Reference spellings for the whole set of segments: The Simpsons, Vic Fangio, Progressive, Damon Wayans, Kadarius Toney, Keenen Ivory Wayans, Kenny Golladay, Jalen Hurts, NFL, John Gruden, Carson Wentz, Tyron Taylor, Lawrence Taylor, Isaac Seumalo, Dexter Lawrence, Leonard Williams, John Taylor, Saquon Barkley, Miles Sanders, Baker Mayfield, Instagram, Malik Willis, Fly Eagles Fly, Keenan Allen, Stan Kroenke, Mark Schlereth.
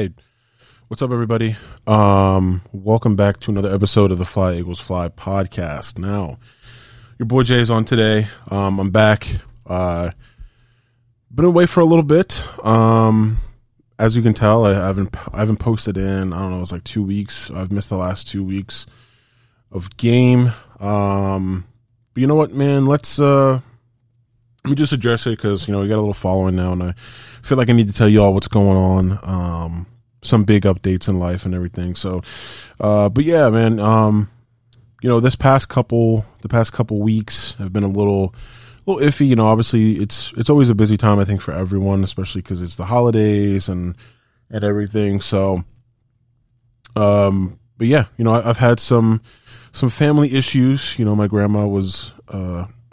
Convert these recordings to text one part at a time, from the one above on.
right. What's up, everybody? Welcome back to another episode of the Fly Eagles Fly podcast. Now, your boy Jay is on today. I'm back. Been away for a little bit. As you can tell, I haven't posted in, I don't know, it's like 2 weeks. I've missed the last 2 weeks of game. But you know what, man? Let me just address it because, you know, we got a little following now, and I feel like I need to tell you all what's going on, some big updates in life and everything. So, but yeah, man, you know, the past couple weeks have been a little iffy. You know, obviously it's always a busy time, I think, for everyone, especially because it's the holidays and everything. So, but yeah, you know, I've had some family issues. You know, my grandma was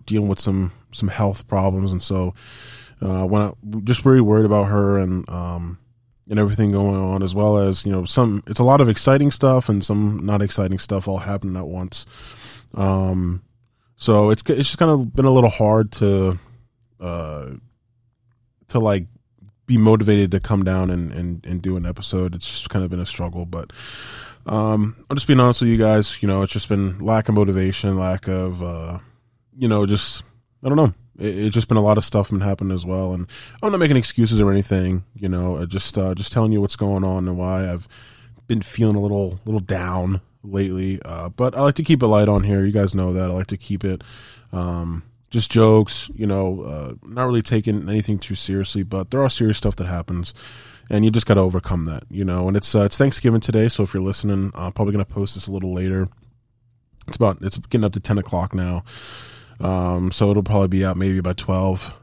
dealing with some health problems, and so when I'm just really worried about her and everything going on, as well as, you know, it's a lot of exciting stuff and some not exciting stuff all happening at once. So it's just kind of been a little hard to like be motivated to come down and do an episode. It's just kind of been a struggle, but I'm just being honest with you guys. You know, it's just been lack of motivation, lack of you know, just, I don't know. It's just been a lot of stuff been happening as well, and I'm not making excuses or anything. You know, just telling you what's going on and why I've been feeling a little down lately. But I like to keep it light on here. You guys know that. I like to keep it just jokes. You know, not really taking anything too seriously, but there are serious stuff that happens, and you just got to overcome that. You know, and it's Thanksgiving today, so if you're listening, I'm probably gonna post this a little later. It's getting up to 10 o'clock now. So it'll probably be out maybe by 12.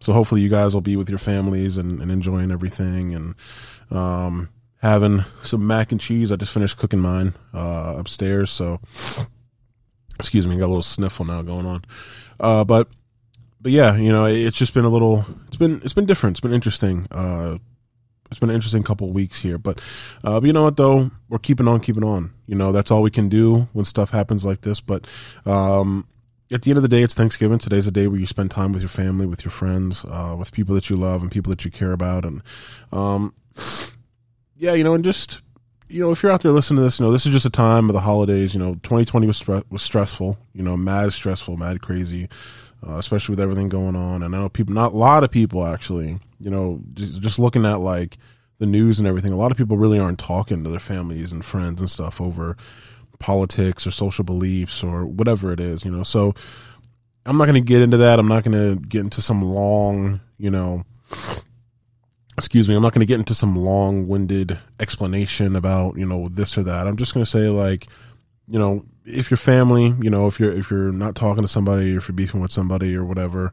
So hopefully you guys will be with your families and enjoying everything and, having some mac and cheese. I just finished cooking mine, upstairs. So, excuse me, got a little sniffle now going on. But yeah, you know, it's just been it's been different. It's been interesting. It's been an interesting couple of weeks here, but you know what, though, we're keeping on, you know, that's all we can do when stuff happens like this. But, at the end of the day, it's Thanksgiving. Today's a day where you spend time with your family, with your friends, with people that you love and people that you care about. And, yeah, you know, and just, you know, if you're out there listening to this, you know, this is just a time of the holidays. You know, 2020 was stressful, you know, mad stressful, mad crazy, especially with everything going on. And I know a lot of people actually, you know, just looking at like the news and everything, a lot of people really aren't talking to their families and friends and stuff over politics or social beliefs or whatever it is, you know. So I'm not going to get into that. I'm not going to get into some long, you know, excuse me, I'm not going to get into some long-winded explanation about, you know, this or that. I'm just going to say, like, you know, if your family, you know, if you're not talking to somebody, or if you're beefing with somebody or whatever,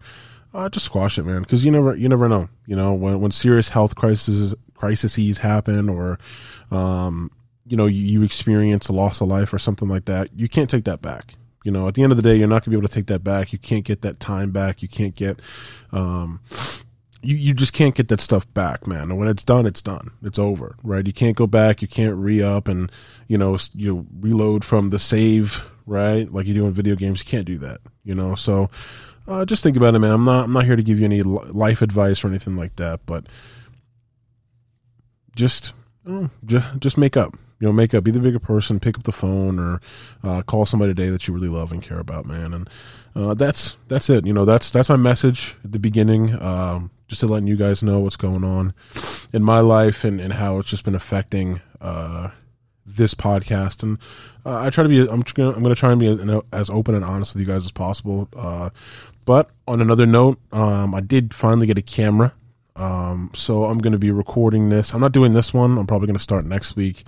just squash it, man, because you never know, you know, when serious health crises happen, or you know, you experience a loss of life or something like that, you can't take that back. You know, at the end of the day, you're not gonna be able to take that back. You can't get that time back. You can't get, you just can't get that stuff back, man. And when it's done, it's done. It's over, right? You can't go back. You can't re-up and, you know, you reload from the save, right? Like you do in video games. You can't do that, you know? So, just think about it, man. I'm not here to give you any life advice or anything like that, but just make up. You know, make up, be the bigger person, pick up the phone, or call somebody today that you really love and care about, man. And that's it. You know, that's my message at the beginning, just to letting you guys know what's going on in my life and how it's just been affecting this podcast. And I'm going to try and be as open and honest with you guys as possible. But on another note, I did finally get a camera. So I'm going to be recording this. I'm not doing this one. I'm probably going to start next week.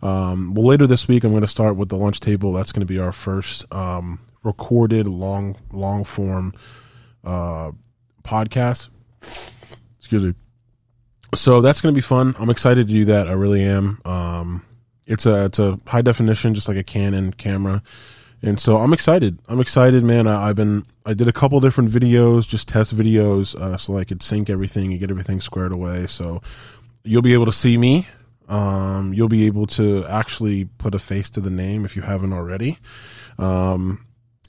Well, later this week, I'm going to start with the lunch table. That's going to be our first, recorded long form, podcast. Excuse me. So that's going to be fun. I'm excited to do that. I really am. It's a high definition, just like a Canon camera. And so I'm excited, man. I did a couple different videos, just test videos, so I could sync everything and get everything squared away. So you'll be able to see me. You'll be able to actually put a face to the name if you haven't already.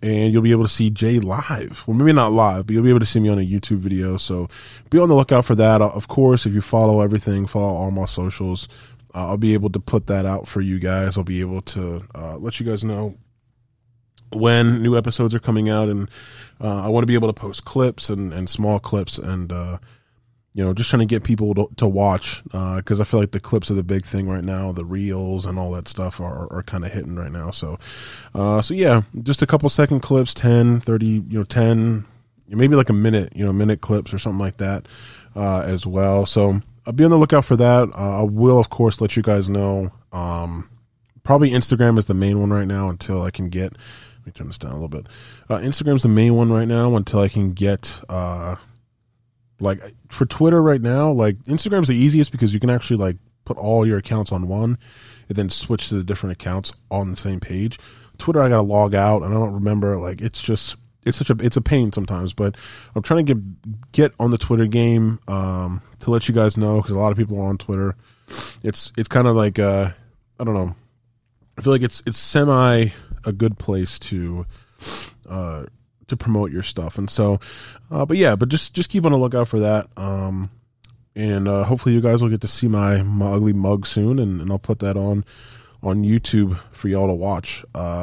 and you'll be able to see Jay live. Well, maybe not live, but you'll be able to see me on a YouTube video. So be on the lookout for that. Of course, if you follow everything, follow all my socials, I'll be able to put that out for you guys. I'll be able to let you guys know when new episodes are coming out, and I want to be able to post clips and small clips, and you know, just trying to get people to watch, because I feel like the clips are the big thing right now. The reels and all that stuff are kind of hitting right now. So, so yeah, just a couple second clips, 10, 30, you know, 10, maybe like a minute, you know, minute clips or something like that as well. So I'll be on the lookout for that. I will, of course, let you guys know. Probably Instagram is the main one right now until I can get, let me turn this down a little bit. Instagram's the main one right now until I can get, like for Twitter right now, like Instagram's the easiest because you can actually like put all your accounts on one and then switch to the different accounts on the same page. Twitter, I got to log out and I don't remember. Like it's just, it's such a, it's a pain sometimes, but I'm trying to get on the Twitter game, to let you guys know. Cause a lot of people are on Twitter. It's kind of like, I don't know. I feel like it's semi a good place to promote your stuff. And so, but yeah, but just keep on the lookout for that. And hopefully you guys will get to see my ugly mug soon. And I'll put that on YouTube for y'all to watch. And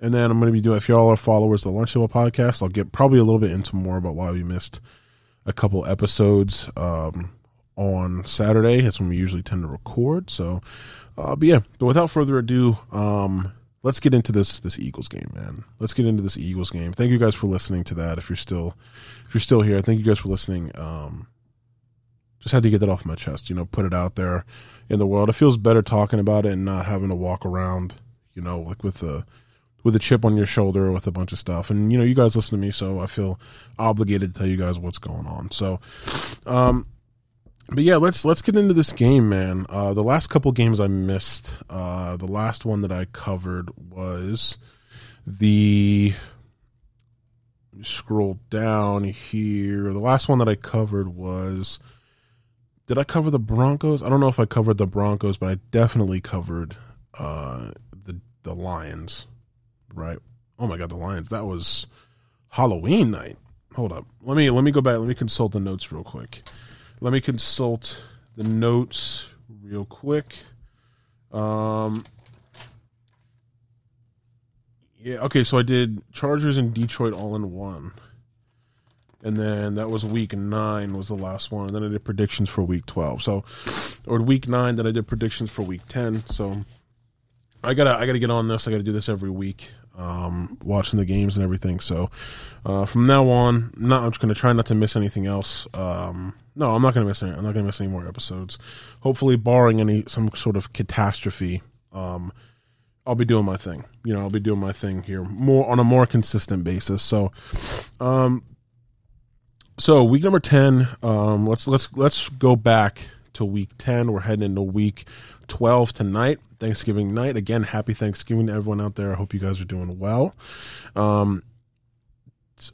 then I'm going to be doing, if y'all are followers of the Lunchable Podcast, I'll get probably a little bit into more about why we missed a couple episodes, on Saturday. That's when we usually tend to record. So, but yeah, but without further ado, let's get into this Eagles game, man. Let's get into this Eagles game. Thank you guys for listening to that. If you're still here, thank you guys for listening. Just had to get that off my chest, you know, put it out there in the world. It feels better talking about it and not having to walk around, you know, like with a chip on your shoulder with a bunch of stuff. And, you know, you guys listen to me, so I feel obligated to tell you guys what's going on. So, but yeah, let's get into this game, man. The last couple games I missed. The last one that I covered was the. Scroll down here. The last one that I covered was. Did I cover the Broncos? I don't know if I covered the Broncos, but I definitely covered the Lions. Right? Oh my God, the Lions! That was Halloween night. Hold up. Let me go back. Let me consult the notes real quick. Let me consult the notes real quick. Yeah, okay, so I did Chargers and Detroit all in one. And then that was week 9 was the last one. And then I did predictions for week 12. So, or week 9, then I did predictions for week 10. So I gotta get on this. I gotta do this every week. Watching the games and everything. So, from now on, I'm just going to try not to miss anything else. No, I'm not going to miss any more episodes. Hopefully, barring some sort of catastrophe, I'll be doing my thing. You know, I'll be doing my thing here more on a more consistent basis. So, so week number 10. Let's go back to week 10. We're heading into week 12 tonight. Thanksgiving night. Again, happy Thanksgiving to everyone out there. I hope you guys are doing well. So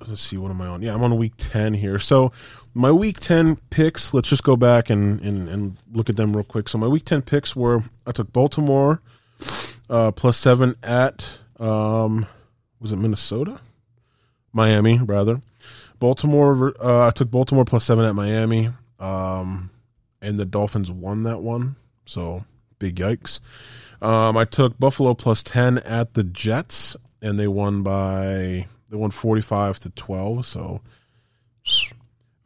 let's see, what am I on? Yeah, I'm on week 10 here. So my week 10 picks, let's just go back and look at them real quick. So my week 10 picks were, I took Baltimore +7 at, was it Minnesota? Miami, rather. Baltimore, I took Baltimore +7 at Miami, and the Dolphins won that one. So big yikes. I took Buffalo +10 at the Jets, and they won 45-12. So,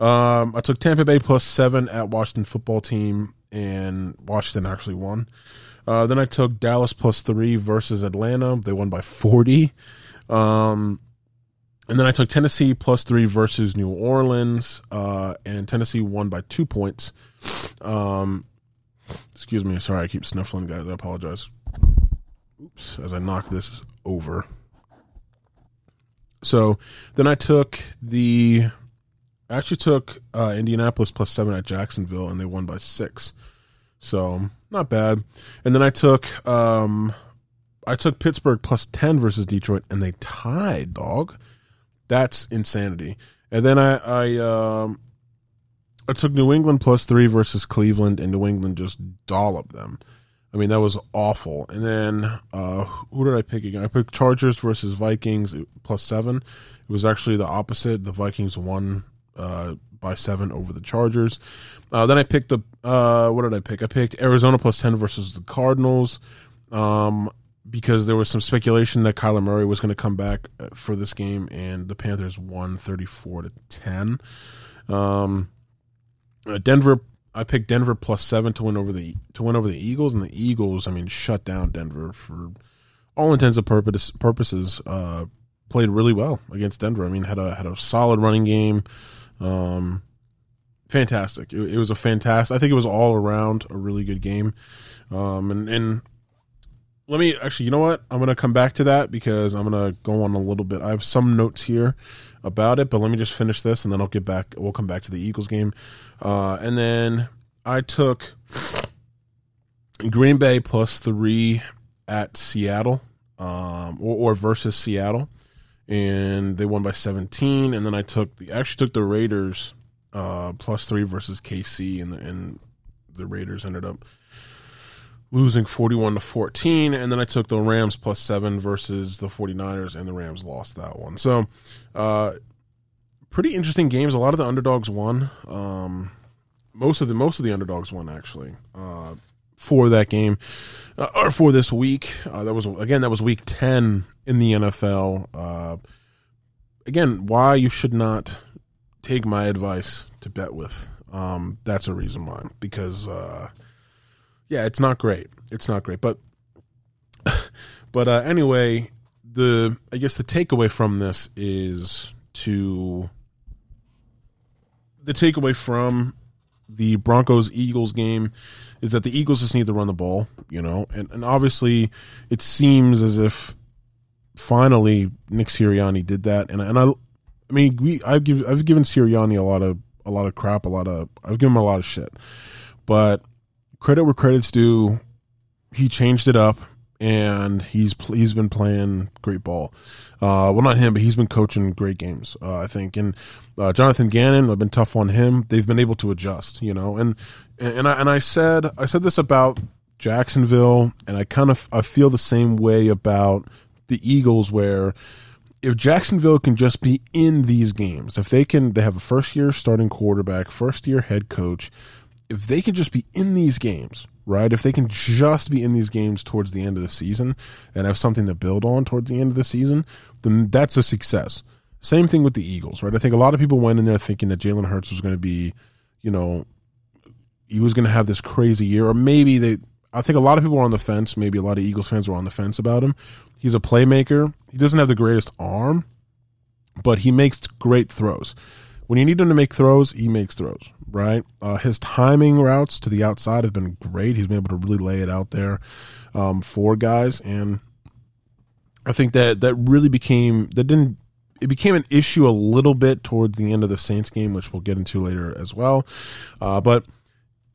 I took Tampa Bay +7 at Washington Football Team, and Washington actually won. Then I took Dallas +3 versus Atlanta. They won by 40. And then I took Tennessee +3 versus New Orleans, and Tennessee won by 2 points. Excuse me. Sorry, I keep sniffling, guys. I apologize. Oops. As I knock this over. So then I took Indianapolis +7 at Jacksonville, and they won by 6. So not bad. And then I took Pittsburgh +10 versus Detroit, and they tied, dog. That's insanity. And then I took New England +3 versus Cleveland, and New England just dolloped them. I mean, that was awful. And then who did I pick again? I picked Chargers versus Vikings +7. It was actually the opposite. The Vikings won by 7 over the Chargers. Then I picked what did I pick? I picked Arizona +10 versus the Cardinals because there was some speculation that Kyler Murray was going to come back for this game, and the Panthers won 34-10. Denver. I picked Denver +7 to win over the Eagles, and the Eagles, I mean, shut down Denver for all intents and purposes. Played really well against Denver. I mean, had a solid running game. Fantastic. It was a fantastic. I think it was all around a really good game. And let me actually, you know what? I'm gonna come back to that because I'm gonna go on a little bit. I have some notes here about it, but let me just finish this, and then I'll get back. We'll come back to the Eagles game. And then I took Green Bay +3 at Seattle, or versus Seattle, and they won by 17. And then I actually took the Raiders +3 versus KC, and the Raiders ended up losing 41-14, and then I took the Rams +7 versus the 49ers, and the Rams lost that one. So, pretty interesting games. A lot of the underdogs won. Most of the underdogs won, actually, for that game, or for this week. That was Week 10 in the NFL. Again, why you should not take my advice to bet with. That's a reason why, because yeah, it's not great. It's not great, but anyway, I guess the takeaway from this is the takeaway from the Broncos-Eagles game is that the Eagles just need to run the ball, you know, and obviously it seems as if finally Nick Sirianni did that, I've given Sirianni a lot of crap, I've given him a lot of shit, but credit where credit's due, he changed it up, and he's been playing great ball. Well, not him, but he's been coaching great games, I think. And Jonathan Gannon, I've been tough on him. They've been able to adjust, you know. And I said this about Jacksonville, and I feel the same way about the Eagles, where if Jacksonville can just be in these games, they have a first year starting quarterback, first year head coach. If they can just be in these games, right? If they can just be in these games towards the end of the season and have something to build on towards the end of the season, then that's a success. Same thing with the Eagles, right? I think a lot of people went in there thinking that Jalen Hurts was going to be, you know, he was going to have this crazy year, or maybe I think a lot of people were on the fence. Maybe a lot of Eagles fans were on the fence about him. He's a playmaker. He doesn't have the greatest arm, but he makes great throws. When you need him to make throws, he makes throws, right? His timing routes to the outside have been great. He's been able to really lay it out there for guys, and I think it became an issue a little bit towards the end of the Saints game, which we'll get into later as well. But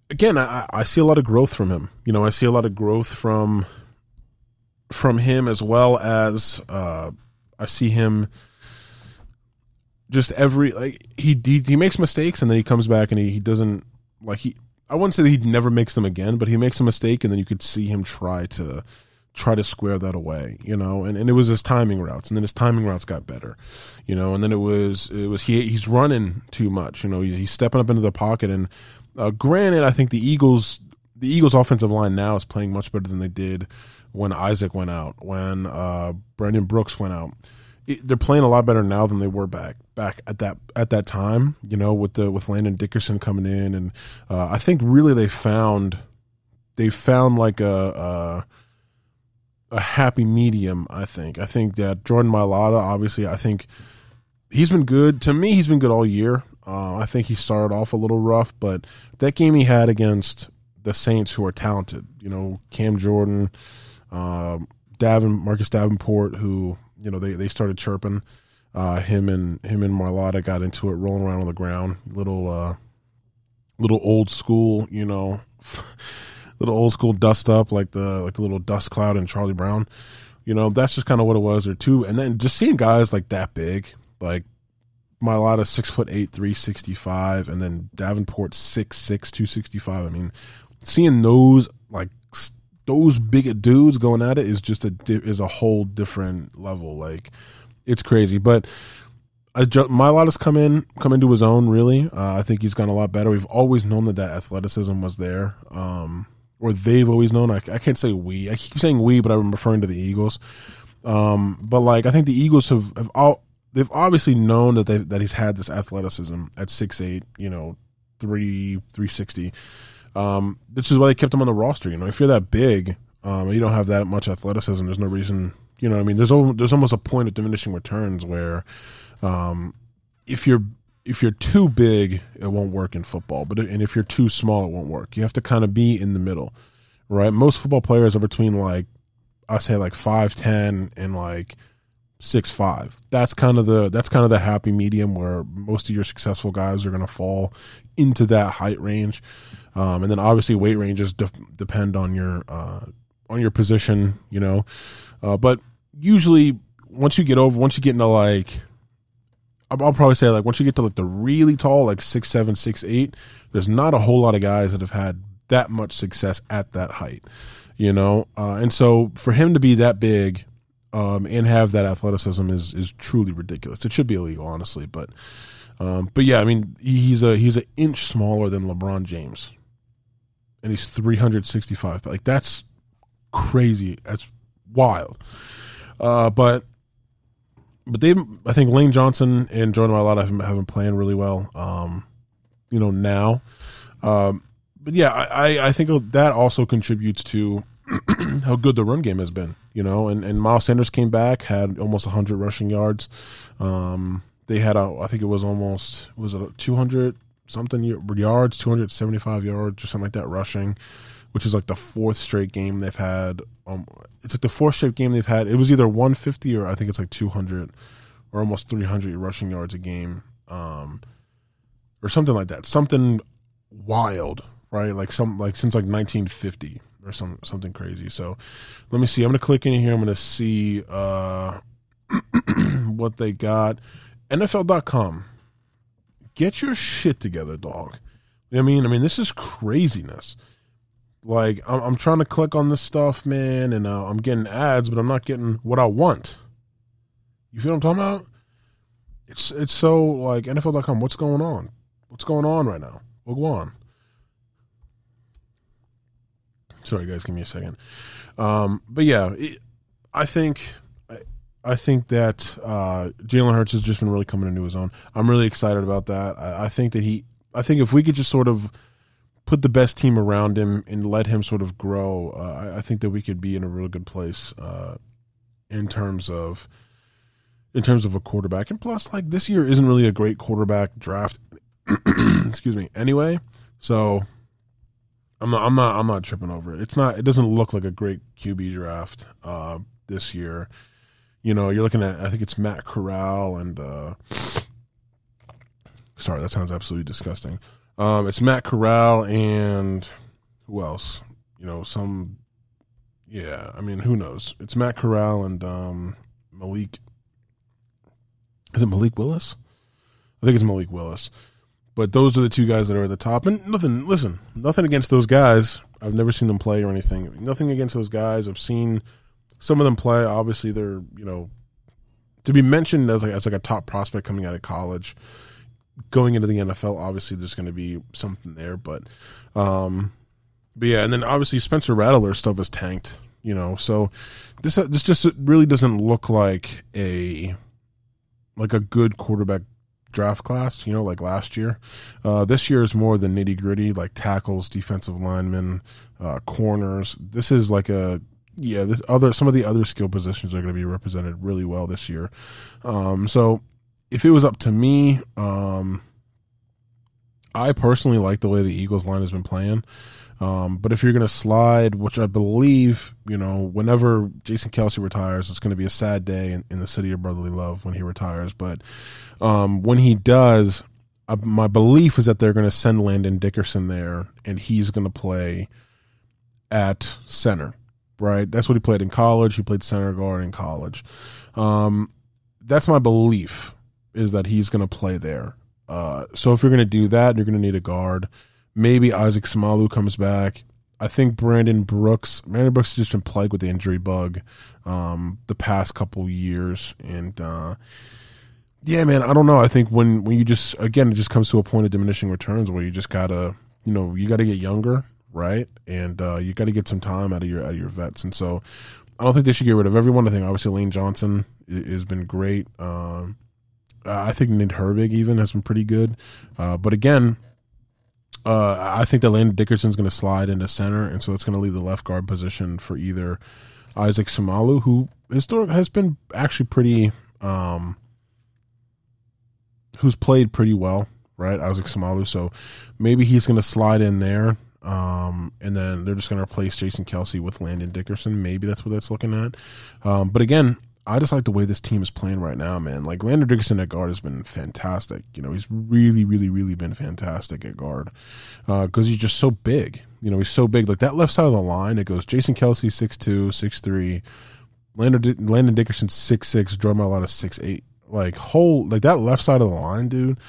again, I see a lot of growth from him. You know, I see a lot of growth from him, as well as I see him. Just he makes mistakes, and then he comes back and he doesn't like he. I wouldn't say that he never makes them again, but he makes a mistake, and then you could see him try to square that away, you know. And it was his timing routes, and then his timing routes got better, you know. And then it was he's running too much, you know. He's stepping up into the pocket, and granted, I think the Eagles offensive line now is playing much better than they did when Isaac went out, when Brandon Brooks went out. They're playing a lot better now than they were back at that time, you know, with Landon Dickerson coming in, and I think really they found like a happy medium. I think that Jordan Mailata, obviously, I think he's been good. To me, he's been good all year. I think he started off a little rough, but that game he had against the Saints, who are talented, you know, Cam Jordan, Marcus Davenport, who. You know, they started chirping. Him and Marlotta got into it, rolling around on the ground. Little old school, you know, little old school dust up, like the little dust cloud in Charlie Brown. You know, that's just kind of what it was. Or two, and then just seeing guys like that big, like Marlotta, 6'8", 365, and then Davenport 6'6", 265. I mean, seeing those like those big dudes going at it is just a whole different level. Like, it's crazy. But Mailata's come into his own, really. I think he's gotten a lot better. We've always known that athleticism was there, or they've always known. I can't say we. I keep saying we, but I'm referring to the Eagles. But like, I think the Eagles they've obviously known that he's had this athleticism at 6'8", 360. This is why they kept him on the roster. If you're that big, and you don't have that much athleticism, there's no reason. You know what I mean? There's almost a point of diminishing returns where, if you're too big, it won't work in football. And if you're too small, it won't work. You have to kind of be in the middle, right? Most football players are between, like, I say, like 5'10" and like 6'5". That's kind of the happy medium where most of your successful guys are going to fall into that height range. And then obviously weight ranges depend on your position, but usually once you get into like, I'll probably say, like, once you get to like the really tall, like 6'7", 6'8", there's not a whole lot of guys that have had that much success at that height, and so for him to be that big, and have that athleticism is truly ridiculous. It should be illegal, honestly, but yeah, I mean, he's an inch smaller than LeBron James, and he's 365. Like, that's crazy. That's wild. But I think Lane Johnson and Jordan Mailata have been playing really well, now. But yeah, I think that also contributes to how good the run game has been, and Miles Sanders came back, had almost 100 rushing yards. They had, I think it was 200-something yards, 275 yards or something like that rushing, which is like the fourth straight game they've had. It's like the fourth straight game they've had. It was either 150 or I think it's like 200 or almost 300 rushing yards a game, or something like that. Something wild, right? Like since like 1950 or something crazy. So let me see. I'm going to click in here. I'm going to see what they got. NFL.com. Get your shit together, dog. I mean, this is craziness. Like, I'm trying to click on this stuff, man, and I'm getting ads, but I'm not getting what I want. You feel what I'm talking about? It's so, like, NFL.com, what's going on? What's going on right now? We'll go on. Sorry, guys, give me a second. But, yeah, I think that Jalen Hurts has just been really coming into his own. I'm really excited about that. I think if we could just sort of put the best team around him and let him sort of grow, I think that we could be in a really good place in terms of a quarterback. And plus, like, this year isn't really a great quarterback draft. Excuse me. Anyway, so I'm not tripping over it. It doesn't look like a great QB draft this year. You're looking at, I think it's Matt Corral and sorry, that sounds absolutely disgusting. It's Matt Corral and who else? Who knows? It's Matt Corral and Malik. Is it Malik Willis? I think it's Malik Willis. But those are the two guys that are at the top. And nothing against those guys. I've never seen them play or anything. Nothing against those guys. I've seen some of them play. Obviously, they're, to be mentioned as like a top prospect coming out of college. Going into the NFL, obviously there's going to be something there, but yeah, and then obviously Spencer Rattler stuff is tanked, so this just really doesn't look like a good quarterback draft class, like last year. This year is more the nitty gritty, like tackles, defensive linemen, corners. This is like some of the other skill positions are going to be represented really well this year. So if it was up to me, I personally like the way the Eagles line has been playing. But if you're going to slide, which I believe, whenever Jason Kelsey retires, it's going to be a sad day in the city of brotherly love when he retires. But when he does, my belief is that they're going to send Landon Dickerson there, and he's going to play at center, right? That's what he played in college. He played center guard in college. That's my belief, is that he's going to play there. So if you're going to do that, you're going to need a guard. Maybe Isaac Seumalo comes back. I I think Brandon Brooks has just been plagued with the injury bug the past couple years. And, yeah, man, I don't know. I think when you just, again, it just comes to a point of diminishing returns where you just got to, you know, you got to get younger, right? And you got to get some time out of your vets. And so I don't think they should get rid of everyone. I think, obviously, Lane Johnson has been great. I think Nid Herbig even has been pretty good. But, again, I think that Landon Dickerson's going to slide into center, and so that's going to leave the left guard position for either Isaac Seumalo, who historically has been actually pretty who's played pretty well, right, Isaac Seumalo, so maybe he's going to slide in there, and then they're just going to replace Jason Kelsey with Landon Dickerson. Maybe that's what that's looking at. But again, I just like the way this team is playing right now, man. Like, Landon Dickerson at guard has been fantastic. You know, he's really, really, really been fantastic at guard because he's just so big. You know, he's so big. Like, that left side of the line, it goes Jason Kelsey, 6'2", 6'3", Landon Dickerson, 6'6", Jordan Mailata, 6'8". Like, that left side of the line, dude,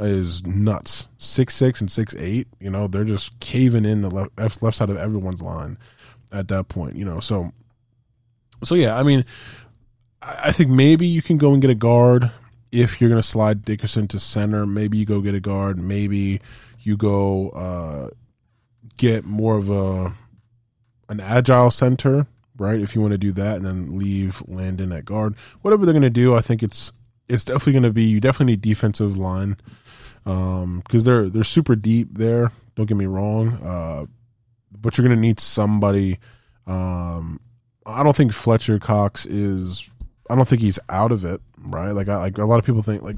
is nuts. 6'6" and 6'8", you know, they're just caving in the left side of everyone's line at that point, you know. So yeah, I mean, I think maybe you can go and get a guard if you're going to slide Dickerson to center. Maybe you go get a guard. Maybe you go get more of an agile center, right, if you want to do that, and then leave Landon at guard. Whatever they're going to do, I think it's definitely going to be – you definitely need defensive line because they're super deep there. Don't get me wrong. But you're going to need somebody. I don't think Fletcher Cox is – I don't think he's out of it, right? Like a lot of people think, like,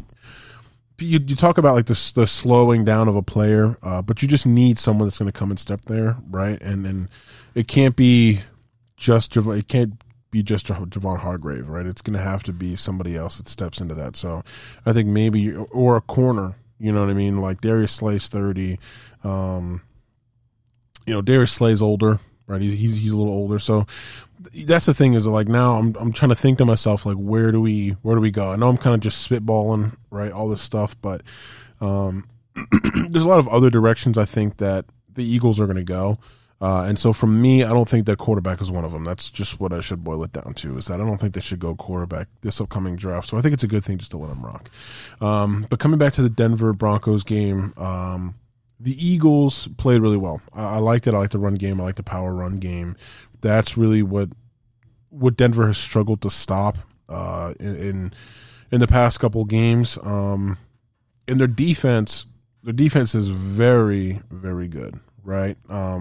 you talk about like the slowing down of a player, but you just need someone that's going to come and step there, right? And it can't be just Javon Hargrave, right? It's going to have to be somebody else that steps into that. So I think maybe or a corner, you know what I mean? Like Darius Slay's 30, you know, Darius Slay's older, right? He's a little older, so. That's the thing is like now I'm trying to think to myself like where do we go? I know I'm kind of just spitballing, right, all this stuff, but there's a lot of other directions I think that the Eagles are going to go, and so for me I don't think that quarterback is one of them. That's just what I should boil it down to is that I don't think they should go quarterback this upcoming draft. So I think it's a good thing just to let them rock. But coming back to the Denver Broncos game, the Eagles played really well. I liked it. I like the run game. I like the power run game. That's really what Denver has struggled to stop in the past couple games. And their defense is very, very good, right? A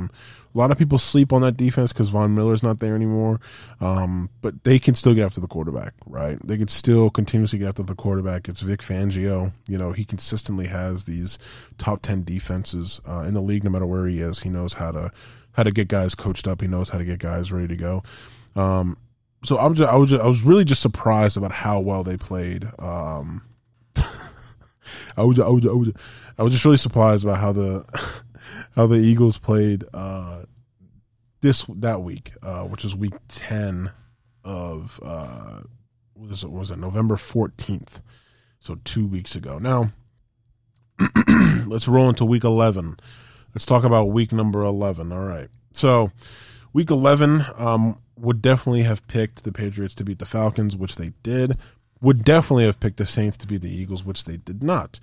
lot of people sleep on that defense because Von Miller's not there anymore. But they can still get after the quarterback, right? They can still continuously get after the quarterback. It's Vic Fangio. You know, he consistently has these top 10 defenses in the league no matter where he is. He knows how to get guys coached up. He knows how to get guys ready to go. So I was really just surprised about how well they played. I was just really surprised about how the Eagles played that week, which is week 10 of what was it November 14th, so 2 weeks ago. Now let's roll into week 11. Let's talk about week number 11. All right. So week 11 would definitely have picked the Patriots to beat the Falcons, which they did. Would definitely have picked the Saints to beat the Eagles, which they did not.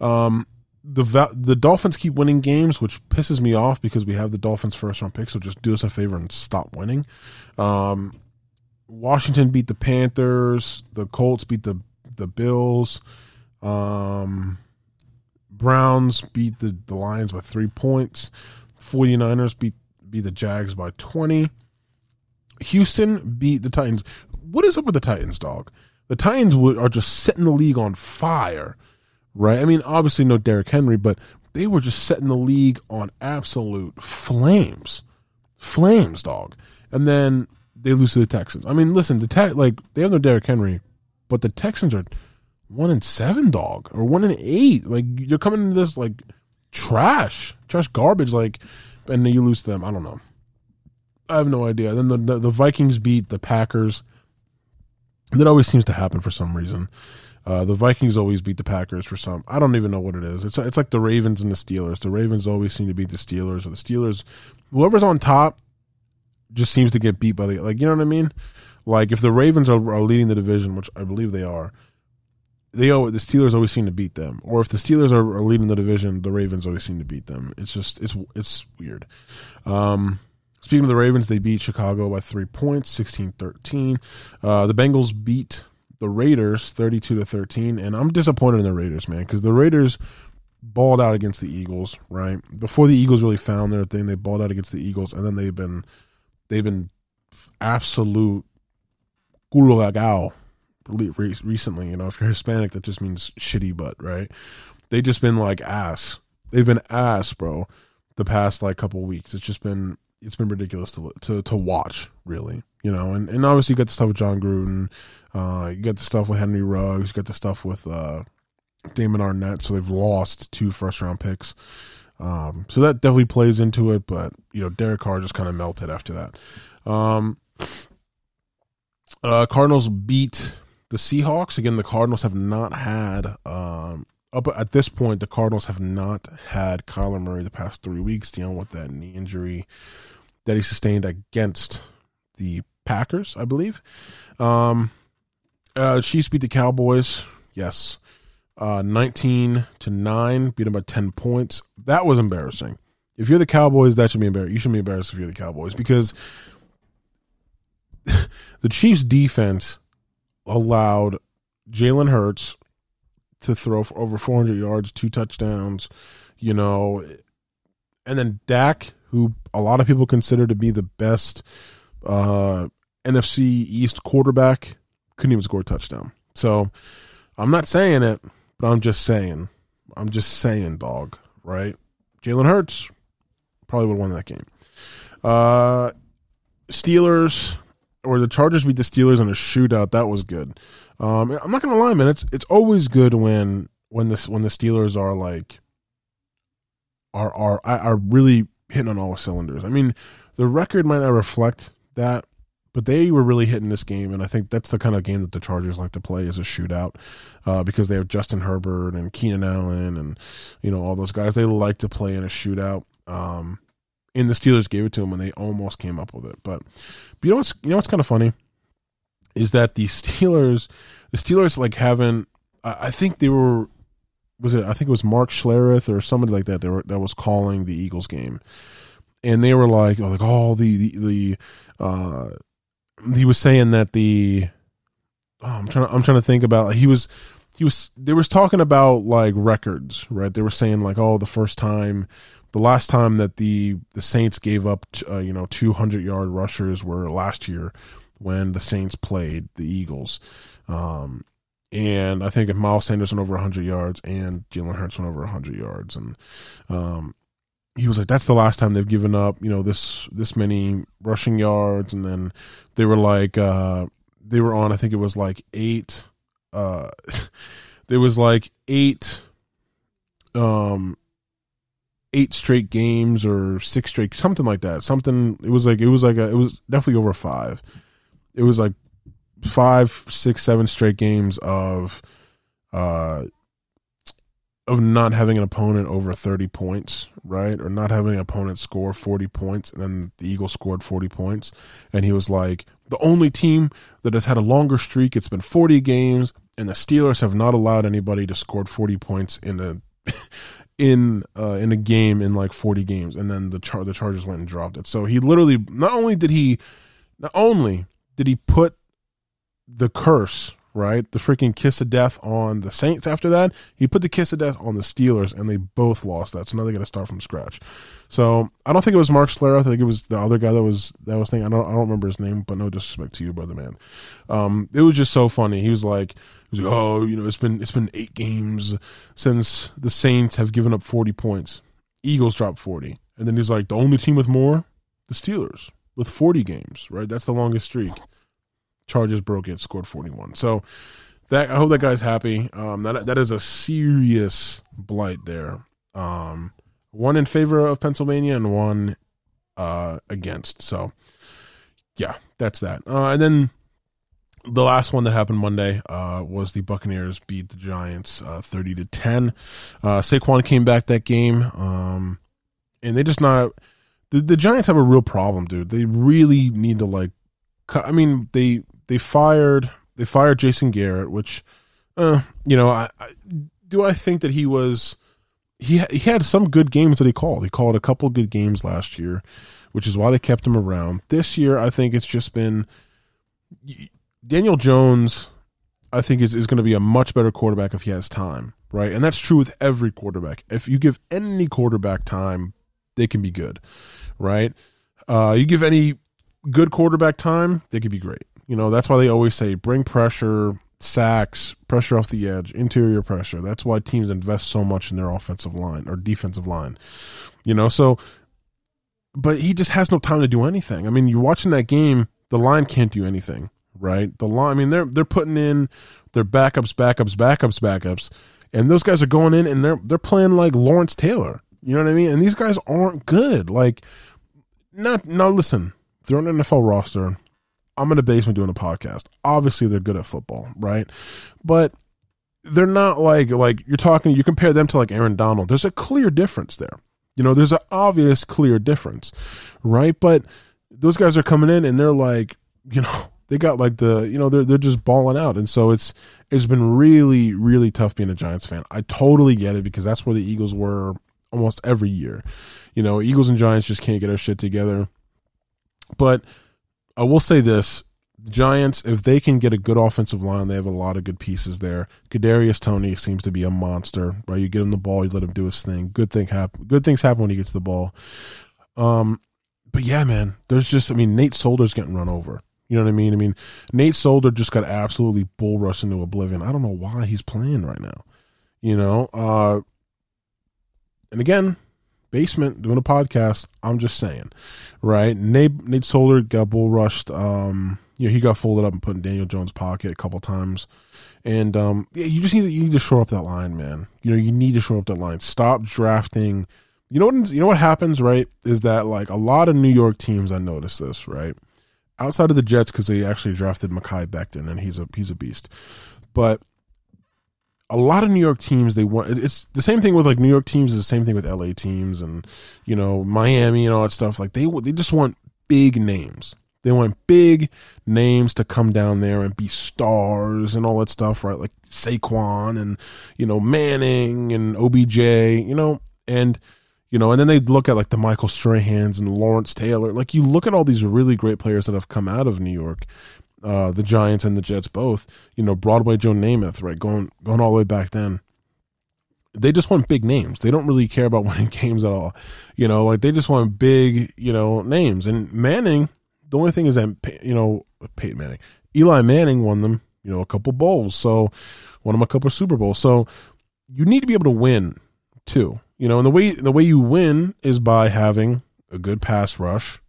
The Dolphins keep winning games, which pisses me off because we have the Dolphins' first-round pick, so just do us a favor and stop winning. Washington beat the Panthers. The Colts beat the Bills. Browns beat the Lions by 3 points. 49ers beat the Jags by 20. Houston beat the Titans. What is up with the Titans, dog? The Titans are just setting the league on fire, right? I mean, obviously no Derrick Henry, but they were just setting the league on absolute flames. Flames, dog. And then they lose to the Texans. I mean, listen, they have no Derrick Henry, but the Texans are 1-7, dog, or 1-8. Like, you're coming into this like trash garbage, like, and then you lose to them. I don't know. I have no idea. Then the Vikings beat the Packers. That always seems to happen for some reason. The Vikings always beat the Packers for some. I don't even know what it is. It's like the Ravens and the Steelers. The Ravens always seem to beat the Steelers, or the Steelers, whoever's on top, just seems to get beat by the, like, you know what I mean? Like, if the Ravens are leading the division, which I believe they are, the Steelers always seem to beat them. Or if the Steelers are leading the division, the Ravens always seem to beat them. It's just it's weird. Speaking of the Ravens, they beat Chicago by 3 points, 16-13. The Bengals beat the Raiders 32-13, and I'm disappointed in the Raiders, man, because the Raiders balled out against the Eagles, right? Before the Eagles really found their thing, they balled out against the Eagles, and then they've been absolute gulagao recently. You know, if you're Hispanic, that just means shitty butt, right? They've just been like ass. They've been ass, bro, the past like couple weeks. It's been ridiculous to watch, really. You know, and obviously you got the stuff with John Gruden, you got the stuff with Henry Ruggs, you got the stuff with Damon Arnett, so they've lost 2 first-round picks. So that definitely plays into it, but, you know, Derek Carr just kind of melted after that. Cardinals beat the Seahawks. Again, the Cardinals have not had, up at this point, the Cardinals have not had Kyler Murray the past 3 weeks, dealing with that knee injury that he sustained against the Packers, I believe. Chiefs beat the Cowboys, yes, 19-9, beat them by 10 points. That was embarrassing. If you're the Cowboys, that should be embarrassing. You shouldn't be embarrassed if you're the Cowboys, because the Chiefs' defense allowed Jalen Hurts to throw for over 400 yards, 2 touchdowns, you know, and then Dak, who a lot of people consider to be the best NFC East quarterback, couldn't even score a touchdown. So I'm not saying it, but I'm just saying, dog, right? Jalen Hurts probably would have won that game. The Chargers beat the Steelers in a shootout. That was good. I'm not gonna lie, man. It's always good when the Steelers are like are really hitting on all cylinders. I mean, the record might not reflect that, but they were really hitting this game, and I think that's the kind of game that the Chargers like to play, is a shootout, because they have Justin Herbert and Keenan Allen and, you know, all those guys. They like to play in a shootout. And the Steelers gave it to them, and they almost came up with it. But you know what's kind of funny is that the Steelers like haven't. I think they were. Was it? I think it was Mark Schlereth or somebody like that. That was calling the Eagles game. And they were like, oh, the he was saying that I'm trying to think about, like, they were talking about like records, right? They were saying like, oh, the last time that the Saints gave up, 200-yard rushers were last year when the Saints played the Eagles. And I think if Miles Sanders went over 100 yards and Jalen Hurts went over 100 yards and, he was like, that's the last time they've given up, you know, this many rushing yards. And then they were like, they were on, I think it was like eight, there was like eight straight games or six straight, something like that. It was definitely over 5. It was like 5, 6, 7 straight games of not having an opponent over 30 points, right? Or not having an opponent score 40 points, and then the Eagles scored 40 points. And he was like, the only team that has had a longer streak, it's been 40 games, and the Steelers have not allowed anybody to score 40 points in a game in like 40 games. And then the Chargers went and dropped it. So he literally, not only did he put the curse, right, the freaking kiss of death on the Saints after that, he put the kiss of death on the Steelers, and they both lost that. So now they got to start from scratch. So I don't think it was Mark Schlereth. I think it was the other guy that was thinking. I don't remember his name, but no disrespect to you, brother, man. It was just so funny. He was like, oh, you know, it's been 8 games since the Saints have given up 40 points. Eagles dropped 40, and then he's like, the only team with more, the Steelers, with 40 games, right? That's the longest streak. Chargers broke it, scored 41. So I hope that guy's happy. That is a serious blight there. One in favor of Pennsylvania and one against. So yeah, that's that. And then The last one that happened Monday was the Buccaneers beat the Giants 30-10. Saquon came back that game, and they just not – the Giants have a real problem, dude. They really need to, like – I mean, they fired Jason Garrett, which, you know, I think that he was – he had some good games that he called. He called a couple good games last year, which is why they kept him around. This year, I think it's just been – Daniel Jones, I think, is going to be a much better quarterback if he has time, right? And that's true with every quarterback. If you give any quarterback time, they can be good, right? You give any good quarterback time, they can be great. You know, that's why they always say bring pressure, sacks, pressure off the edge, interior pressure. That's why teams invest so much in their offensive line or defensive line, you know? So, but he just has no time to do anything. I mean, you're watching that game, the line can't do anything. Right, the line. I mean, they're putting in their backups, and those guys are going in and they're playing like Lawrence Taylor. You know what I mean? And these guys aren't good. Like, now listen, they're on an NFL roster. I'm in a basement doing a podcast. Obviously, they're good at football, right? But they're not like you're talking. You compare them to like Aaron Donald. There's a clear difference there. You know, there's an obvious clear difference, right? But those guys are coming in and they're like, you know. They got like the, you know, they're just balling out. And so it's been really, really tough being a Giants fan. I totally get it because that's where the Eagles were almost every year. You know, Eagles and Giants just can't get our shit together. But I will say this, the Giants, if they can get a good offensive line, they have a lot of good pieces there. Kadarius Toney seems to be a monster, right? You get him the ball, you let him do his thing. Good things happen when he gets the ball. But yeah, man, there's just, I mean, Nate Solder's getting run over. You know what I mean? I mean, Nate Solder just got absolutely bull rushed into oblivion. I don't know why he's playing right now, you know? And again, basement, doing a podcast, I'm just saying, right? Nate Solder got bull rushed. You know, he got folded up and put in Daniel Jones' pocket a couple times. And yeah, you need to shore up that line, man. You know, you need to shore up that line. Stop drafting. You know what happens, right, is that, like, a lot of New York teams, I noticed this, right? Outside of the Jets, because they actually drafted Mekhi Becton, and he's a beast. But a lot of New York teams, they want, it's the same thing with like New York teams, is the same thing with LA teams, and you know Miami and all that stuff. Like they just want big names. They want big names to come down there and be stars and all that stuff, right? Like Saquon and you know Manning and OBJ, you know, and. You know, and then they look at like the Michael Strahans and Lawrence Taylor. Like you look at all these really great players that have come out of New York, the Giants and the Jets both. You know, Broadway Joe Namath, right, going all the way back then. They just want big names. They don't really care about winning games at all. You know, like they just want big, you know, names. And Manning, the only thing is that you know Peyton Manning, Eli Manning won them, you know, a couple bowls. So won them a couple Super Bowls. So you need to be able to win too. You know, and the way you win is by having a good pass rush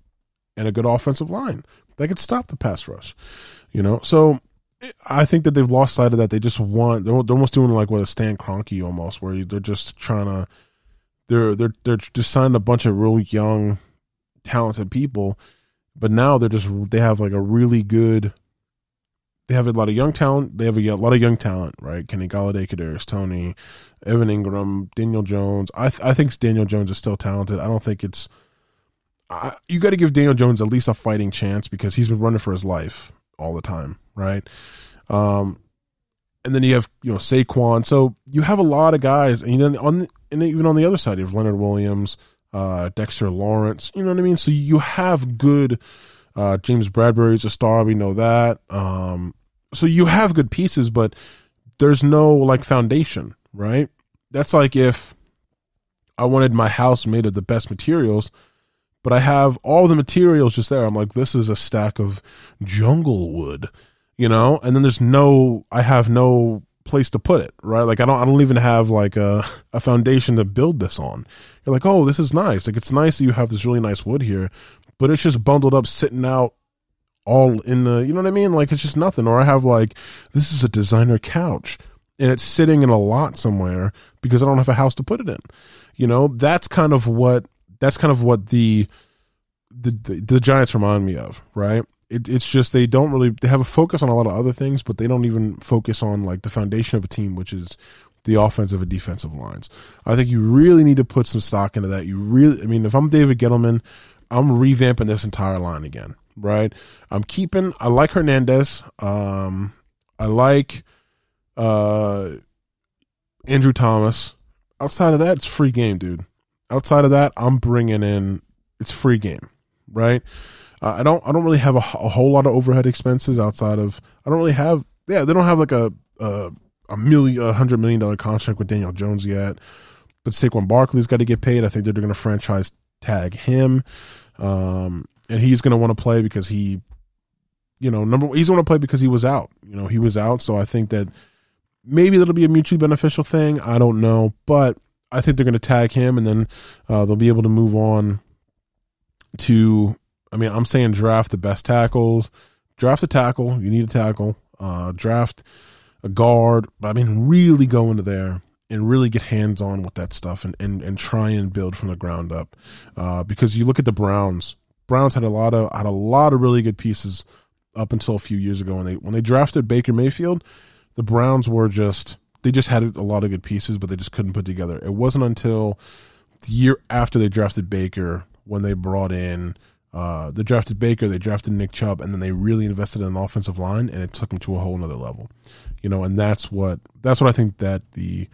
and a good offensive line that can stop the pass rush. You know, so I think that they've lost sight of that. They just want they're almost doing like what a Stan Kroenke almost, where they're just trying to they're just signing a bunch of real young, talented people, but now they have like a really good. They have a lot of young talent. They have a lot of young talent, right? Kenny Golladay, Kadarius Toney, Evan Ingram, Daniel Jones. I think Daniel Jones is still talented. I don't think it's – you got to give Daniel Jones at least a fighting chance because he's been running for his life all the time, right? And then you have, you know, Saquon. So you have a lot of guys. And then even on the other side, you have Leonard Williams, Dexter Lawrence. You know what I mean? So you have good – James Bradbury is a star. We know that. So you have good pieces, but there's no like foundation, right? That's like if I wanted my house made of the best materials, but I have all the materials just there. I'm like, this is a stack of jungle wood, you know? And then I have no place to put it, right? Like I don't even have like a foundation to build this on. You're like, oh, this is nice. Like it's nice that you have this really nice wood here, but it's just bundled up, sitting out all in the, you know what I mean? Like, it's just nothing. Or I have like, this is a designer couch and it's sitting in a lot somewhere because I don't have a house to put it in. You know, that's kind of what the Giants remind me of, right? It's just they don't really – they have a focus on a lot of other things, but they don't even focus on, like, the foundation of a team, which is the offensive and defensive lines. I think you really need to put some stock into that. You really – I mean, if I'm David Gettleman, I'm revamping this entire line again, right? I'm keeping – I like Hernandez. I like Andrew Thomas. Outside of that, it's free game, dude. Outside of that, I'm bringing in – it's free game, right? I don't really have a whole lot of overhead expenses outside of they don't have like a $100 million contract with Daniel Jones yet, but Saquon Barkley's got to get paid. I think they're going to franchise tag him, and he's going to want to play because he's going to play because he was out. You know, he was out, so I think that maybe that'll be a mutually beneficial thing. I don't know, but I think they're going to tag him, and then they'll be able to move on to. I mean, I'm saying draft the best tackles, draft a tackle. You need a tackle, draft a guard. I mean, really go into there and really get hands on with that stuff and try and build from the ground up. Because you look at the Browns. Browns had a lot of really good pieces up until a few years ago. When they drafted Baker Mayfield, the Browns were they just had a lot of good pieces, but they just couldn't put together. It wasn't until the year after they drafted Baker when they brought in. They drafted Baker, they drafted Nick Chubb, and then they really invested in an offensive line, and it took them to a whole nother level, you know. And that's what I think that the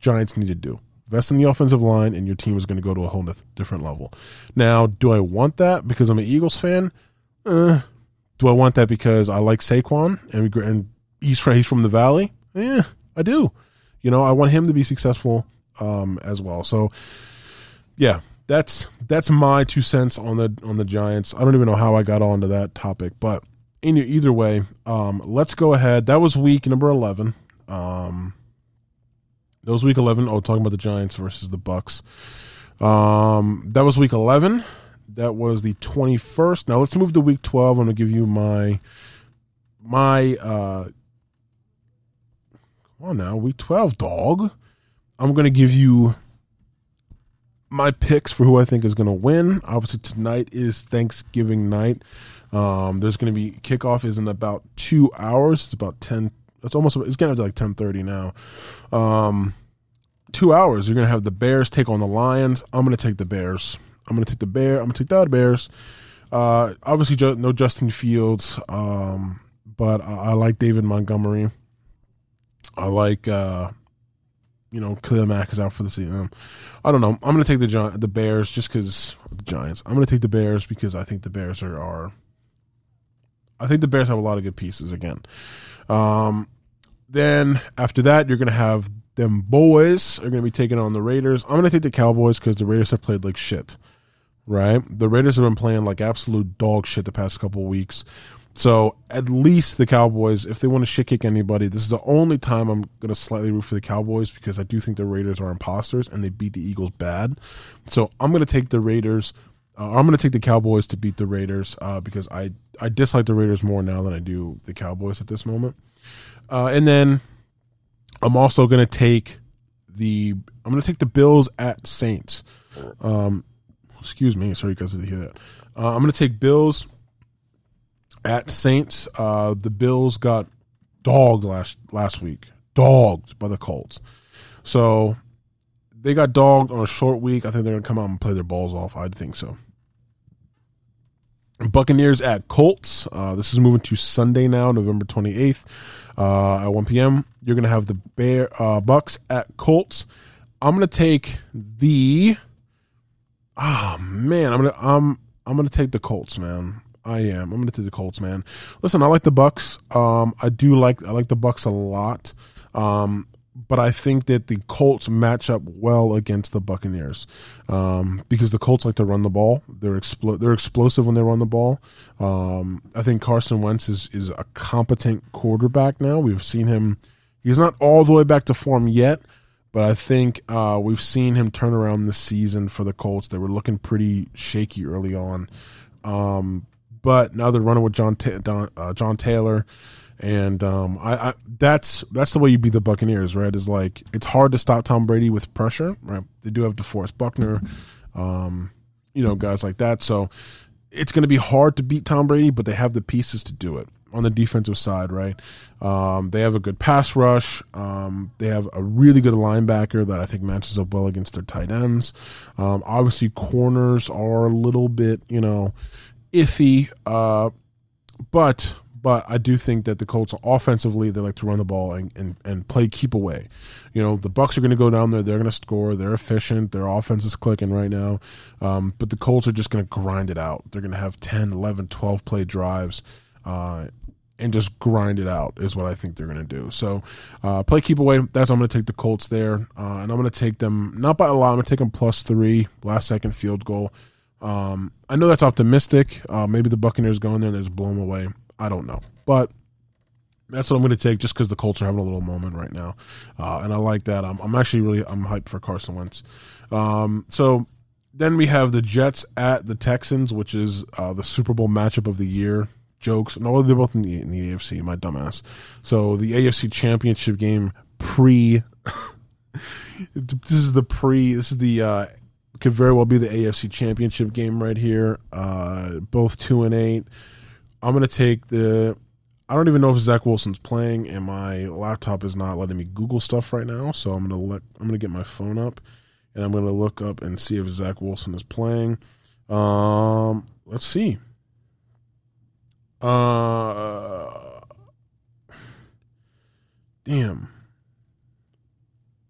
Giants need to do: invest in the offensive line, and your team is going to go to a whole different level. Now, do I want that because I'm an Eagles fan? Do I want that because I like Saquon and he's from the Valley? Yeah, I do. You know, I want him to be successful as well. So, yeah. That's my 2 cents on the Giants. I don't even know how I got onto that topic, but either way, let's go ahead. That was week number 11. That was week 11. Oh, talking about the Giants versus the Bucks. That was week 11. That was the 21st. Now let's move to week 12. I'm gonna give you my. Come on now, week 12, dog. I'm gonna give you. My picks for who I think is going to win. Obviously, tonight is Thanksgiving night. There's going to be kickoff is in about 2 hours. It's about 10. It's going to be like 10:30 now. 2 hours. You're going to have the Bears take on the Lions. I'm going to take the Bears. I'm going to take the Bears. Obviously, no Justin Fields, but I like David Montgomery. I like. Khalil Mack is out for the season. I don't know. I'm going to take the Bears just because the Giants. I'm going to take the Bears because I think the Bears I think the Bears have a lot of good pieces again. Then after that, you're going to have them boys are going to be taking on the Raiders. I'm going to take the Cowboys because the Raiders have played like shit, right? The Raiders have been playing like absolute dog shit the past couple weeks. So at least the Cowboys, if they want to shit kick anybody, this is the only time I'm going to slightly root for the Cowboys because I do think the Raiders are imposters and they beat the Eagles bad. So I'm going to take the Cowboys to beat the Raiders because I dislike the Raiders more now than I do the Cowboys at this moment. And then I'm also going to take the Bills at Saints. Excuse me. Sorry you guys didn't hear that. I'm going to take Bills at Saints. The Bills got dogged last week. Dogged by the Colts. So they got dogged on a short week. I think they're going to come out and play their balls off. I think so. Buccaneers at Colts. This is moving to Sunday now, November 28th at 1 p.m. You're going to have the Bucks at Colts. I'm going to take the... Oh, man. I'm going to take the Colts, man. I am. I'm going to do the Colts, man. Listen, I like the Bucks. I like the Bucks a lot. But I think that the Colts match up well against the Buccaneers because the Colts like to run the ball. They're explosive when they run the ball. I think Carson Wentz is a competent quarterback now. We've seen him. He's not all the way back to form yet, but I think we've seen him turn around this season for the Colts. They were looking pretty shaky early on. But now they're running with John Taylor, and that's the way you beat the Buccaneers, right? Is like it's hard to stop Tom Brady with pressure, right? They do have DeForest Buckner, guys like that. So it's going to be hard to beat Tom Brady, but they have the pieces to do it on the defensive side, right? They have a good pass rush. They have a really good linebacker that I think matches up well against their tight ends. Obviously, corners are a little bit, iffy, but I do think that the Colts offensively, they like to run the ball and play keep away. The Bucks are going to go down there. They're going to score. They're efficient. Their offense is clicking right now. But the Colts are just going to grind it out. They're going to have 10, 11, 12-play drives and just grind it out is what I think they're going to do. So play keep away, I'm going to take the Colts there. And I'm going to take them, not by a lot, I'm going to take them +3, last-second field goal. I know that's optimistic. Maybe the Buccaneers go in there and they just blow them away. I don't know, but that's what I'm going to take just because the Colts are having a little moment right now, and I like that. I'm actually I'm hyped for Carson Wentz. So then we have the Jets at the Texans, which is the Super Bowl matchup of the year. Jokes. No, they're both in the AFC, my dumbass. So the AFC Championship game pre could very well be the AFC Championship game right here, both 2-8. I'm going to take I don't even know if Zach Wilson's playing, and my laptop is not letting me Google stuff right now, so I'm going to get my phone up, and I'm going to look up and see if Zach Wilson is playing. Let's see. Damn.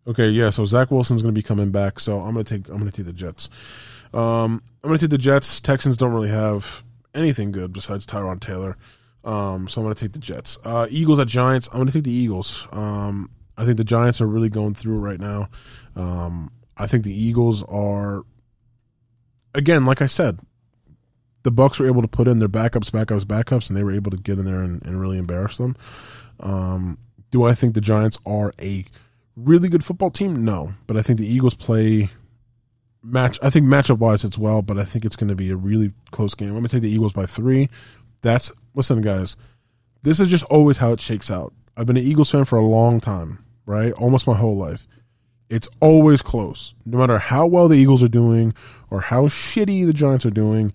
Okay, yeah, so Zach Wilson's going to be coming back, so I'm going to take the Jets. I'm going to take the Jets. Texans don't really have anything good besides Tyron Taylor. So I'm going to take the Jets. Eagles at Giants. I'm going to take the Eagles. I think the Giants are really going through right now. I think the Eagles are, again, like I said, the Bucks were able to put in their backups, and they were able to get in there and really embarrass them. Do I think the Giants are a really good football team? No, but I think the Eagles play I think matchup-wise it's well, but I think it's going to be a really close game. I'm going to take the Eagles by 3. Listen, guys, this is just always how it shakes out. I've been an Eagles fan for a long time, right? Almost my whole life. It's always close. No matter how well the Eagles are doing or how shitty the Giants are doing,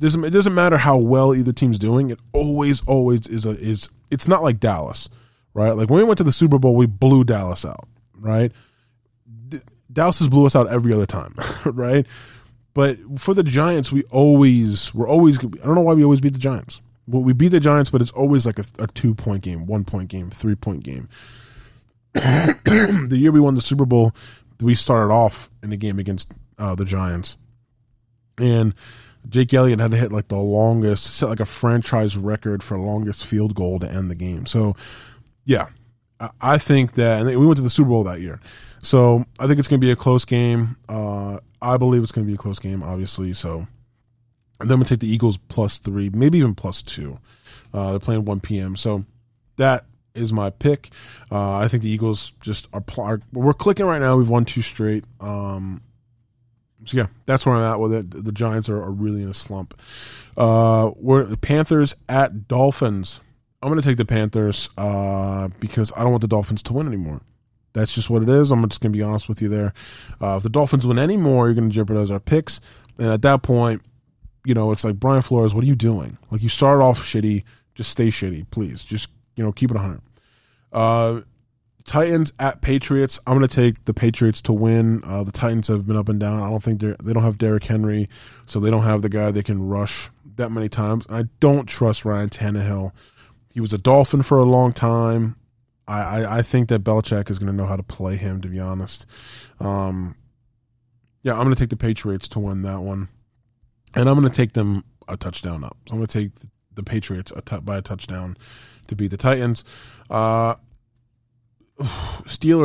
it doesn't matter how well either team's doing. It always is. It's not like Dallas, right? Like when we went to the Super Bowl, we blew Dallas out, right? Dallas has blew us out every other time, right? But for the Giants, I don't know why we always beat the Giants. Well, we beat the Giants, but it's always like a 2-point game, 1-point game, 3-point game. The year we won the Super Bowl, we started off in a game against the Giants. And Jake Elliott had to hit like the longest, set like a franchise record for longest field goal to end the game. So, yeah, I think that, and we went to the Super Bowl that year. So I think it's going to be a close game. I believe it's going to be a close game, obviously. So and then I'm going to take the Eagles +3, maybe even +2. They're playing 1 p.m. So that is my pick. I think the Eagles just we're clicking right now. We've won 2 straight. So, yeah, that's where I'm at with it. The Giants are really in a slump. The Panthers at Dolphins. I'm going to take the Panthers because I don't want the Dolphins to win anymore. That's just what it is. I'm just going to be honest with you there. If the Dolphins win any more, you're going to jeopardize our picks. And at that point, it's like, Brian Flores, what are you doing? Like, you started off shitty. Just stay shitty, please. Just, keep it 100. Titans at Patriots. I'm going to take the Patriots to win. The Titans have been up and down. I don't think they don't have Derrick Henry, so they don't have the guy they can rush that many times. And I don't trust Ryan Tannehill. He was a Dolphin for a long time. I think that Belichick is going to know how to play him, to be honest. I'm going to take the Patriots to win that one. And I'm going to take them a touchdown up. So I'm going to take the Patriots by a touchdown to beat the Titans. Steelers,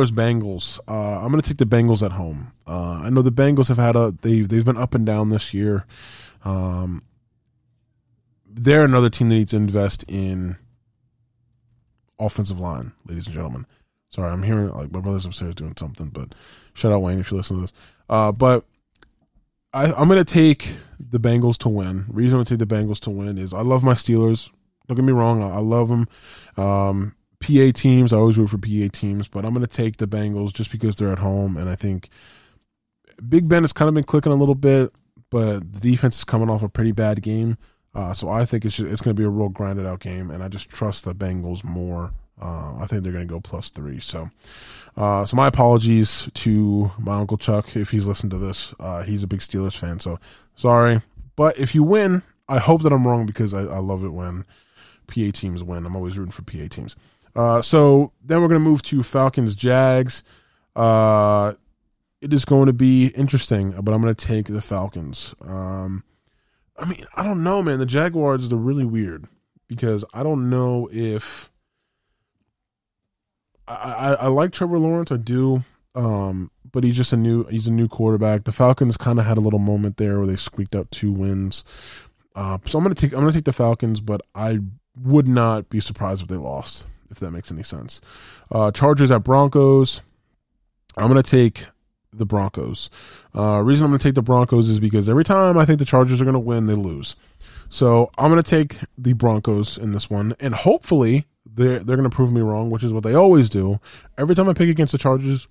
Bengals. I'm going to take the Bengals at home. I know the Bengals have had they've been up and down this year. They're another team that needs to invest in offensive line, ladies and gentlemen. Sorry, I'm hearing like my brother's upstairs doing something, but shout out Wayne if you listen to this. But I'm going to take the Bengals to win. The reason I'm going to take the Bengals to win is I love my Steelers. Don't get me wrong, I love them. PA teams, I always root for PA teams, but I'm going to take the Bengals just because they're at home, and I think Big Ben has kind of been clicking a little bit. but the defense is coming off a pretty bad game. So I think it's going to be a real grinded out game, and I just trust the Bengals more. I think they're going to go +3. So my apologies to my Uncle Chuck if he's listened to this. He's a big Steelers fan, so sorry. But if you win, I hope that I'm wrong because I love it when PA teams win. I'm always rooting for PA teams. So then we're going to move to Falcons-Jags. It is going to be interesting, but I'm going to take the Falcons. I don't know, man. The Jaguars are really weird because I don't know if I like Trevor Lawrence. I do, but he's just a new quarterback. The Falcons kind of had a little moment there where they squeaked out 2 wins. So I'm gonna take the Falcons, but I would not be surprised if they lost, if that makes any sense. Chargers at Broncos. I'm gonna take the Broncos. Reason I'm going to take the Broncos is because every time I think the Chargers are going to win, they lose. So I'm going to take the Broncos in this one, and hopefully they're going to prove me wrong, which is what they always do. Every time I pick against the Chargers,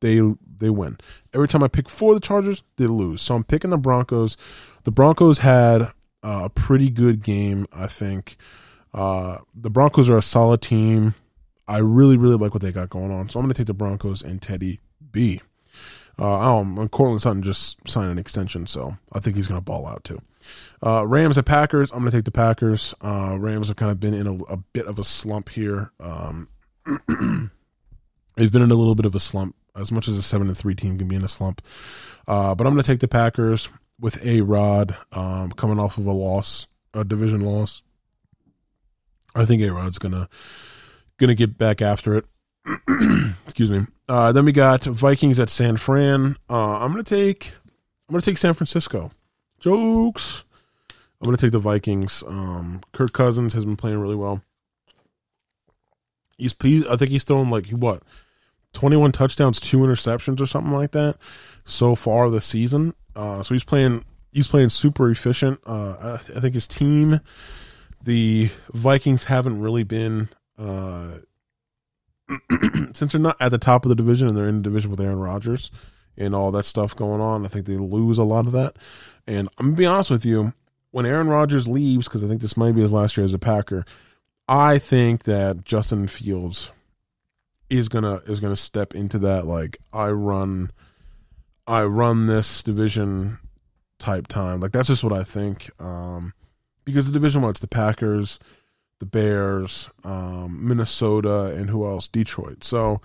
they win. Every time I pick for the Chargers, they lose. So I'm picking the Broncos. The Broncos had a pretty good game, I think. The Broncos are a solid team. I really, really like what they got going on. So I'm going to take the Broncos and Teddy B. Cortland Sutton just signed an extension, so I think he's going to ball out too. Rams at Packers. I'm going to take the Packers. Rams have kind of been in a bit of a slump here. They've been in a little bit of a slump, as much as a 7-3 team can be in a slump. But I'm going to take the Packers with A-Rod coming off of a loss, a division loss. I think A-Rod's gonna get back after it. Excuse me. Then we got Vikings at San Fran. I'm gonna take San Francisco. Jokes. I'm gonna take the Vikings. Kirk Cousins has been playing really well. I think he's thrown 21 touchdowns, 2 interceptions, or something like that so far this season. So he's playing super efficient. I think his team, the Vikings, haven't really been. Since they're not at the top of the division and they're in the division with Aaron Rodgers and all that stuff going on, I think they lose a lot of that. And I'm going to be honest with you, when Aaron Rodgers leaves, because I think this might be his last year as a Packer, I think that Justin Fields is gonna step into that, I run this division type time. That's just what I think. Because the division, it's the Packers, the Bears, Minnesota, and who else? Detroit. So,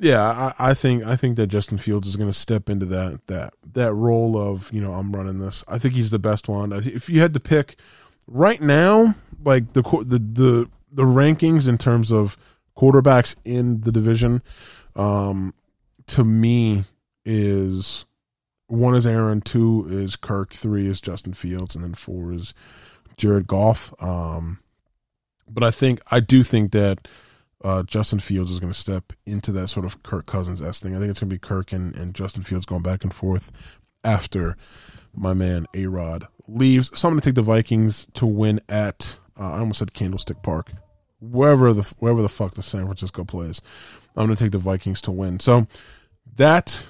yeah, I think that Justin Fields is going to step into that role of, I'm running this. I think he's the best one. If you had to pick right now, the rankings in terms of quarterbacks in the division, to me is 1 is Aaron, 2 is Kirk, 3 is Justin Fields, and then 4 is Jared Goff. But I do think that Justin Fields is going to step into that sort of Kirk Cousins-esque thing. I think it's going to be Kirk and Justin Fields going back and forth after my man A-Rod leaves. So I'm going to take the Vikings to win at I almost said Candlestick Park, wherever the fuck the San Francisco plays. I'm going to take the Vikings to win. So that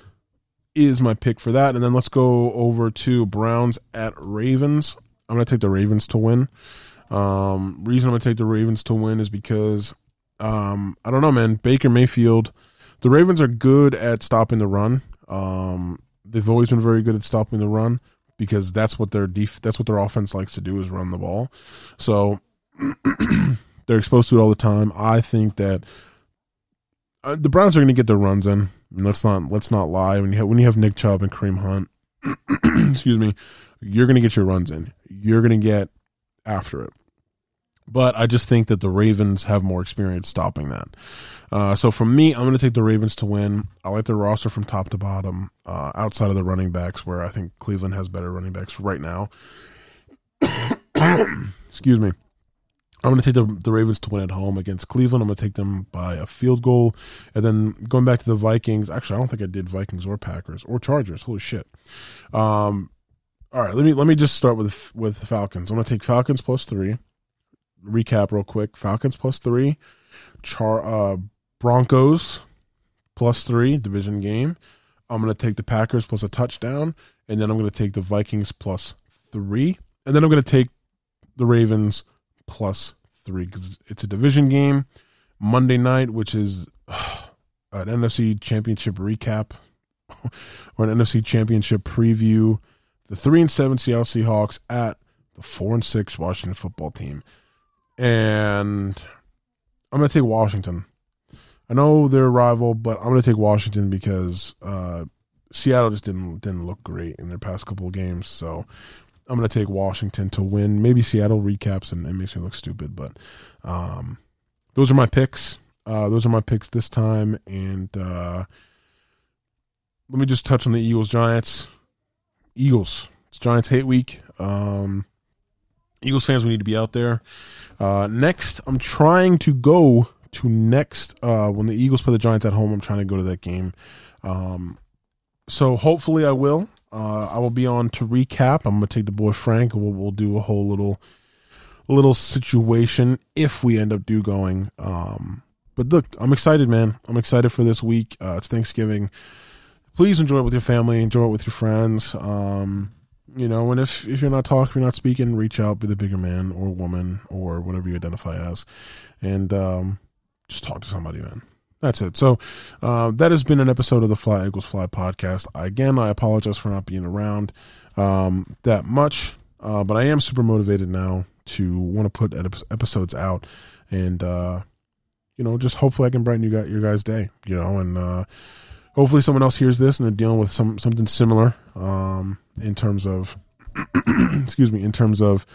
is my pick for that. And then let's go over to Browns at Ravens. I'm going to take the Ravens to win. Reason I'm going to take the Ravens to win is because, I don't know, man, Baker Mayfield, the Ravens are good at stopping the run. They've always been very good at stopping the run because that's what their offense likes to do is run the ball. So they're exposed to it all the time. I think that the Browns are going to get their runs in. And let's not lie. When you have Nick Chubb and Kareem Hunt, excuse me, you're going to get your runs in. You're going to get after it. But I just think that the Ravens have more experience stopping that. So for me, I'm going to take the Ravens to win. I like their roster from top to bottom, outside of the running backs, where I think Cleveland has better running backs right now. Excuse me. I'm going to take the Ravens to win at home against Cleveland. I'm going to take them by a field goal. And then going back to the Vikings, actually, I don't think I did Vikings or Packers or Chargers. Holy shit. All right, let me just start with the Falcons. I'm going to take Falcons +3. Recap real quick. Falcons +3. Broncos +3, division game. I'm going to take the Packers plus a touchdown, and then I'm going to take the Vikings plus 3, and then I'm going to take the Ravens plus 3 because it's a division game Monday night, which is an NFC Championship recap or an NFC Championship preview. The 3-7 Seattle Seahawks at the 4-6 Washington football team. And I'm going to take Washington. I know they're a rival, but I'm going to take Washington because Seattle just didn't look great in their past couple of games. So I'm going to take Washington to win. Maybe Seattle recaps and it makes me look stupid, but those are my picks. Those are my picks this time. And let me just touch on the Eagles-Giants. Eagles. It's Giants hate week. Eagles fans, we need to be out there. Next, I'm trying to go to next when the Eagles play the Giants at home. I'm trying to go to that game. So hopefully I will. I will be on to recap. I'm going to take the boy Frank, and we'll do a whole little situation if we end up going. But look, I'm excited, man. I'm excited for this week. It's Thanksgiving. Please enjoy it with your family. Enjoy it with your friends. You know, and if you're not talking, if you're not speaking, reach out, be the bigger man or woman or whatever you identify as, and just talk to somebody, man. That's it. So that has been an episode of the Fly Eagles Fly podcast. Again, I apologize for not being around that much, but I am super motivated now to want to put episodes out, and you know, just hopefully I can brighten your guys' day, you know, and hopefully someone else hears this and they're dealing with something similar in terms of, excuse me, in terms of,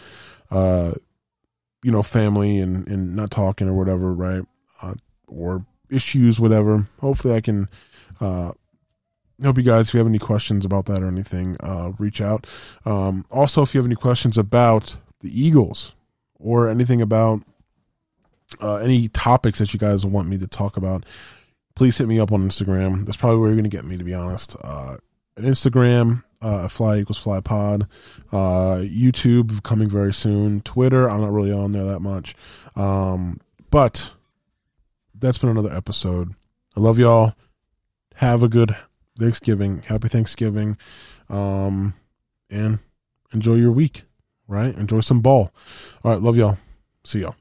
you know, family and not talking or whatever, right, or issues, whatever. Hopefully I can help you guys. If you have any questions about that or anything, reach out. Also, if you have any questions about the Eagles or anything about any topics that you guys want me to talk about, please hit me up on Instagram. That's probably where you're going to get me, to be honest. An Instagram, Fly Equals Fly Pod. YouTube coming very soon. Twitter, I'm not really on there that much. But that's been another episode. I love y'all. Have a good Thanksgiving. Happy Thanksgiving. And enjoy your week, right? Enjoy some ball. All right, love y'all. See y'all.